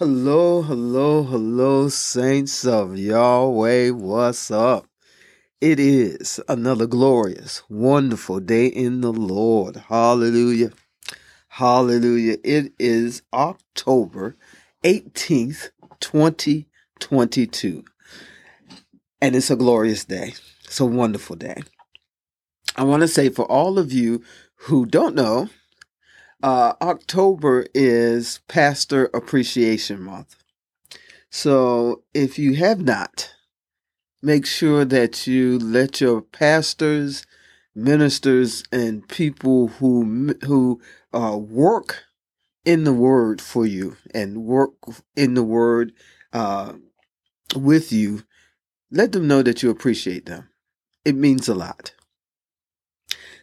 Hello, saints of Yahweh, what's up? It is another glorious, wonderful day in the Lord. Hallelujah. Hallelujah. It is October 18th, 2022. And it's a glorious day. It's a wonderful day. I want to say for all of you who don't know, October is Pastor Appreciation Month. So if you have not, make sure that you let your pastors, ministers, and people who work in the Word for you and work in the Word with you, let them know that you appreciate them. It means a lot.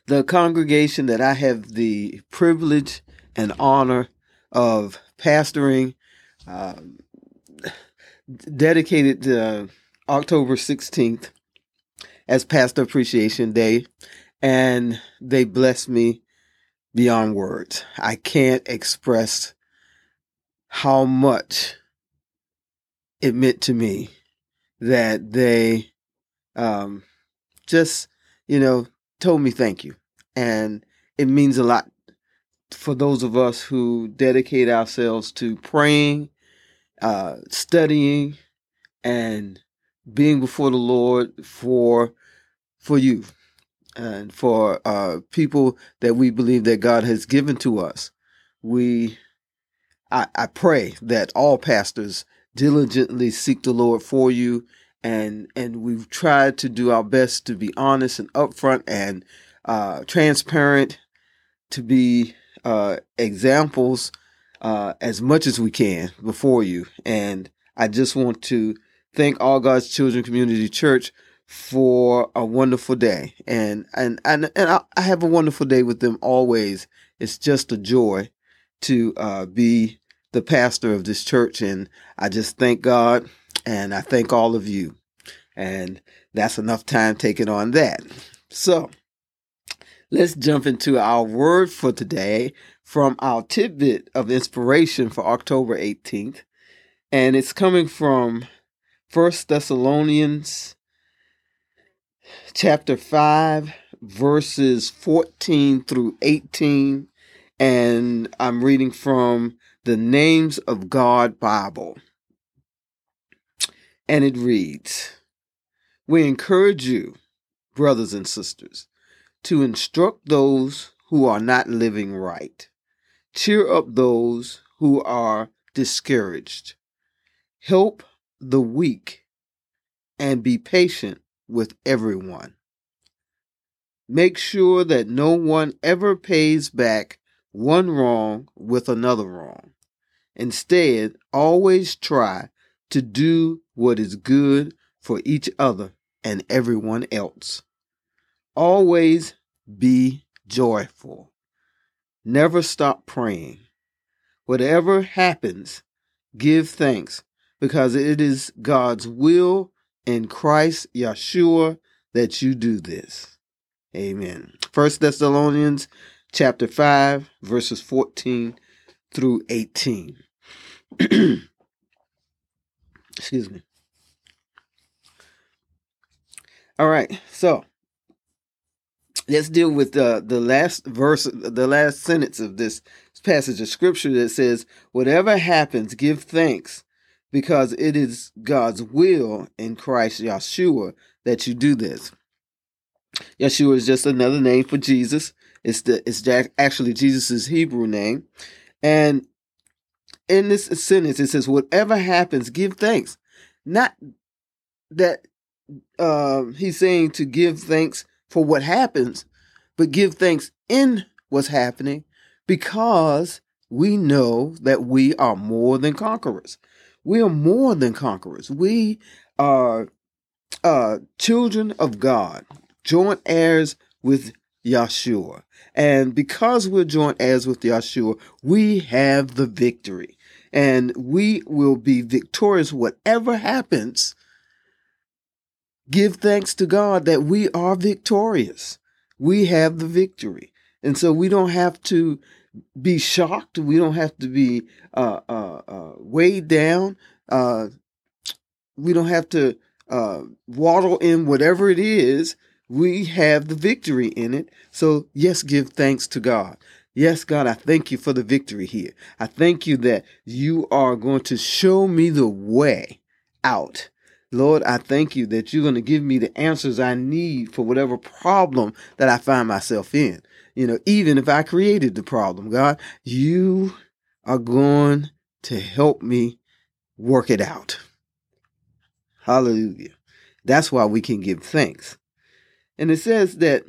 The congregation that I have the privilege and honor of pastoring dedicated October 16th as Pastor Appreciation Day, and they blessed me beyond words. I can't express how much it meant to me that they told me thank you. And it means a lot for those of us who dedicate ourselves to praying, studying, and being before the Lord for you and for people that we believe that God has given to us. I pray that all pastors diligently seek the Lord for you, and we've tried to do our best to be honest and upfront and transparent, to be examples as much as we can before you. And I just want to thank All God's Children Community Church for a wonderful day. And I have a wonderful day with them always. It's just a joy to be the pastor of this church. And I just thank God, and I thank all of you. And that's enough time taken on that. So let's jump into our word for today from our tidbit of inspiration for October 18th. And it's coming from 1 Thessalonians chapter 5, verses 14 through 18. And I'm reading from the Names of God Bible. And it reads, "We encourage you, brothers and sisters, to instruct those who are not living right. Cheer up those who are discouraged. Help the weak and be patient with everyone. Make sure that no one ever pays back one wrong with another wrong. Instead, always try to do what is good for each other and everyone else. Always be joyful. Never stop praying. Whatever happens, give thanks, because it is God's will in Christ Yahshua that you do this." Amen. 1 Thessalonians chapter 5, verses 14 through 18. Excuse me. All right, so let's deal with the last verse, the last sentence of this passage of scripture that says, "Whatever happens, give thanks, because it is God's will in Christ Yahshua that you do this." Yahshua is just another name for Jesus. It's actually Jesus' Hebrew name. And in this sentence, it says, "Whatever happens, give thanks." Not that he's saying to give thanks for what happens, but give thanks in what's happening, because we know that we are more than conquerors. We are more than conquerors. We are children of God, joint heirs with Yahshua. And because we're joint heirs with Yahshua, we have the victory. And we will be victorious whatever happens. Give thanks to God that we are victorious. We have the victory. And so we don't have to be shocked. We don't have to be weighed down. We don't have to waddle in whatever it is. We have the victory in it. So, yes, give thanks to God. Yes, God, I thank you for the victory here. I thank you that you are going to show me the way out. Lord, I thank you that you're going to give me the answers I need for whatever problem that I find myself in. You know, even if I created the problem, God, you are going to help me work it out. Hallelujah. That's why we can give thanks. And it says that,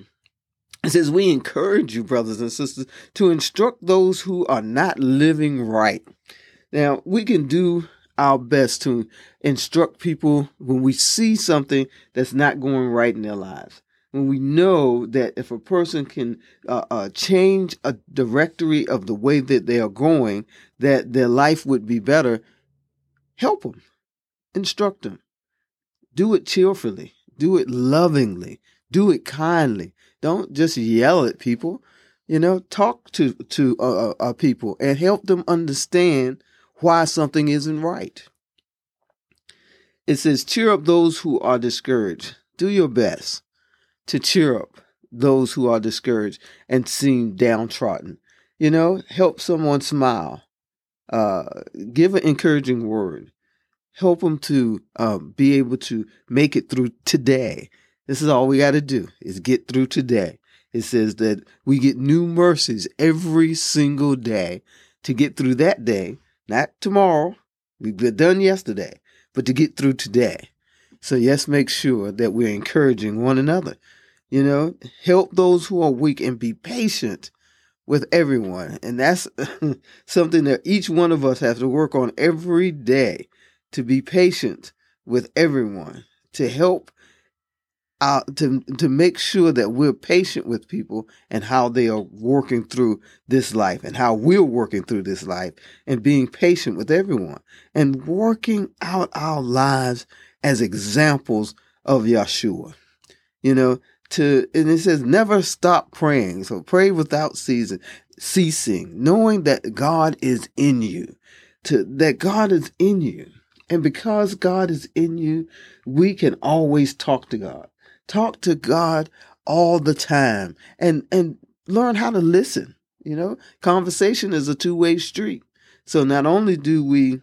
it says, we encourage you, brothers and sisters, to instruct those who are not living right. Now, we can do our best to instruct people when we see something that's not going right in their lives. When we know that if a person can change a directory of the way that they are going, that their life would be better, help them, instruct them. Do it cheerfully. Do it lovingly. Do it kindly. Don't just yell at people. You know, talk to people and help them understand why something isn't right. It says, cheer up those who are discouraged. Do your best to cheer up those who are discouraged and seem downtrodden. You know, help someone smile. Give an encouraging word. Help them to be able to make it through today. This is all we got to do is get through today. It says that we get new mercies every single day to get through that day. Not tomorrow. We were done yesterday, but to get through today. So yes, make sure that we're encouraging one another. You know, help those who are weak and be patient with everyone. And that's something that each one of us has to work on every day, to be patient with everyone, to help to make sure that we're patient with people and how they are working through this life and how we're working through this life, and being patient with everyone and working out our lives as examples of Yahshua. You know, and it says never stop praying. So pray without ceasing, knowing that God is in you, that God is in you. And because God is in you, we can always talk to God. Talk to God all the time and learn how to listen. You know, conversation is a two-way street. So not only do we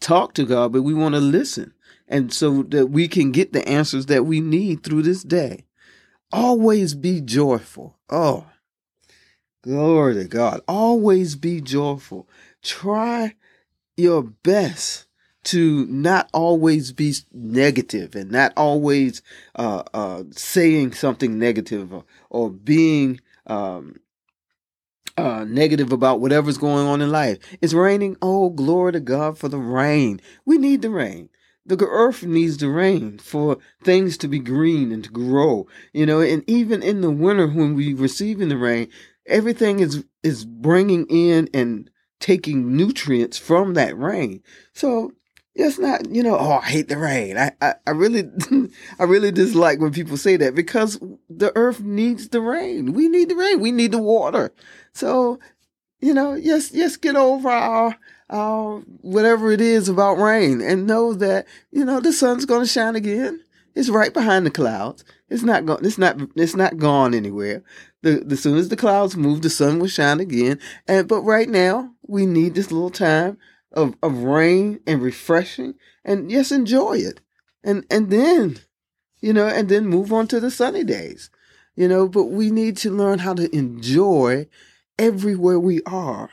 talk to God, but we want to listen. And so that we can get the answers that we need through this day. Always be joyful. Oh, glory to God. Always be joyful. Try your best to not always be negative and not always saying something negative or being negative about whatever's going on in life. It's raining. Oh, glory to God for the rain. We need the rain. The earth needs the rain for things to be green and to grow. You know, and even in the winter when we're receiving the rain, everything is bringing in and taking nutrients from that rain. So, it's not, you know, oh, I hate the rain. I really I dislike when people say that, because the earth needs the rain. We need the rain. We need the water. So, you know, yes, get over our whatever it is about rain and know that, you know, the sun's going to shine again. It's right behind the clouds. It's not gone anywhere. As soon as the clouds move, the sun will shine again. But right now, we need this little time of rain and refreshing, and yes, enjoy it. And then move on to the sunny days. You know, but we need to learn how to enjoy everywhere we are.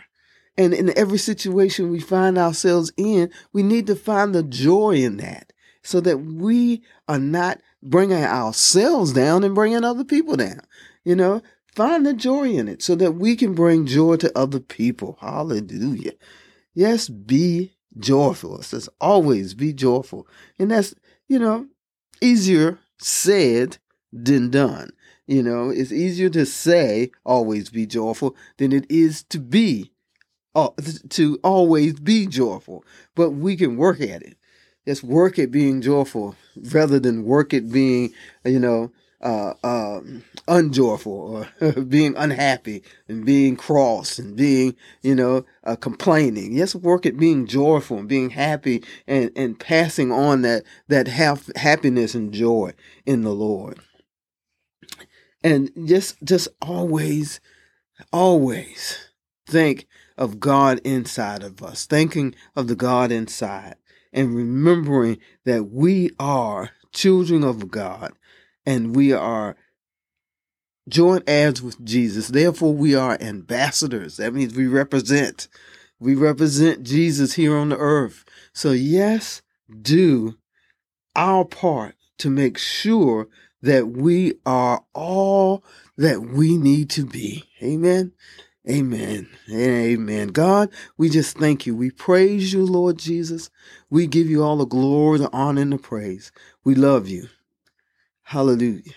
And in every situation we find ourselves in, we need to find the joy in that, so that we are not bringing ourselves down and bringing other people down. You know, find the joy in it so that we can bring joy to other people. Hallelujah. Yes, be joyful. It says always be joyful. And that's, you know, easier said than done. You know, it's easier to say always be joyful than it is to always be joyful. But we can work at it. Let's work at being joyful rather than work at being, you know, unjoyful or being unhappy and being cross and being, complaining. Yes, work at being joyful and being happy and passing on that happiness and joy in the Lord. And just always think of God inside of us, thinking of the God inside and remembering that we are children of God and we are joint heirs with Jesus. Therefore, we are ambassadors. That means we represent Jesus here on the earth. So yes, do our part to make sure that we are all that we need to be. Amen. Amen. Amen. God, we just thank you. We praise you, Lord Jesus. We give you all the glory, the honor, and the praise. We love you. Hallelujah.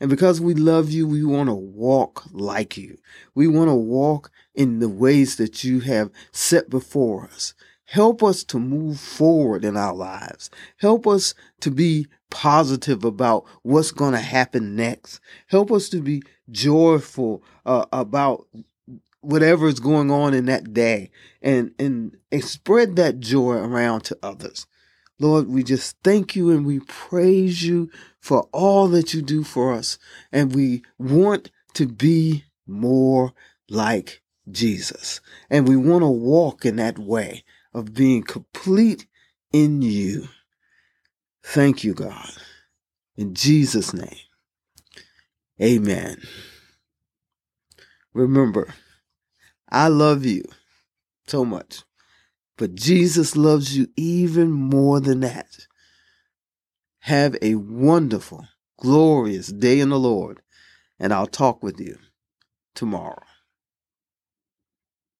And because we love you, we want to walk like you. We want to walk in the ways that you have set before us. Help us to move forward in our lives. Help us to be positive about what's going to happen next. Help us to be joyful about whatever is going on in that day and spread that joy around to others. Lord, we just thank you and we praise you for all that you do for us. And we want to be more like Jesus. And we want to walk in that way of being complete in you. Thank you, God. In Jesus' name, amen. Remember, I love you so much, but Jesus loves you even more than that. Have a wonderful, glorious day in the Lord, and I'll talk with you tomorrow.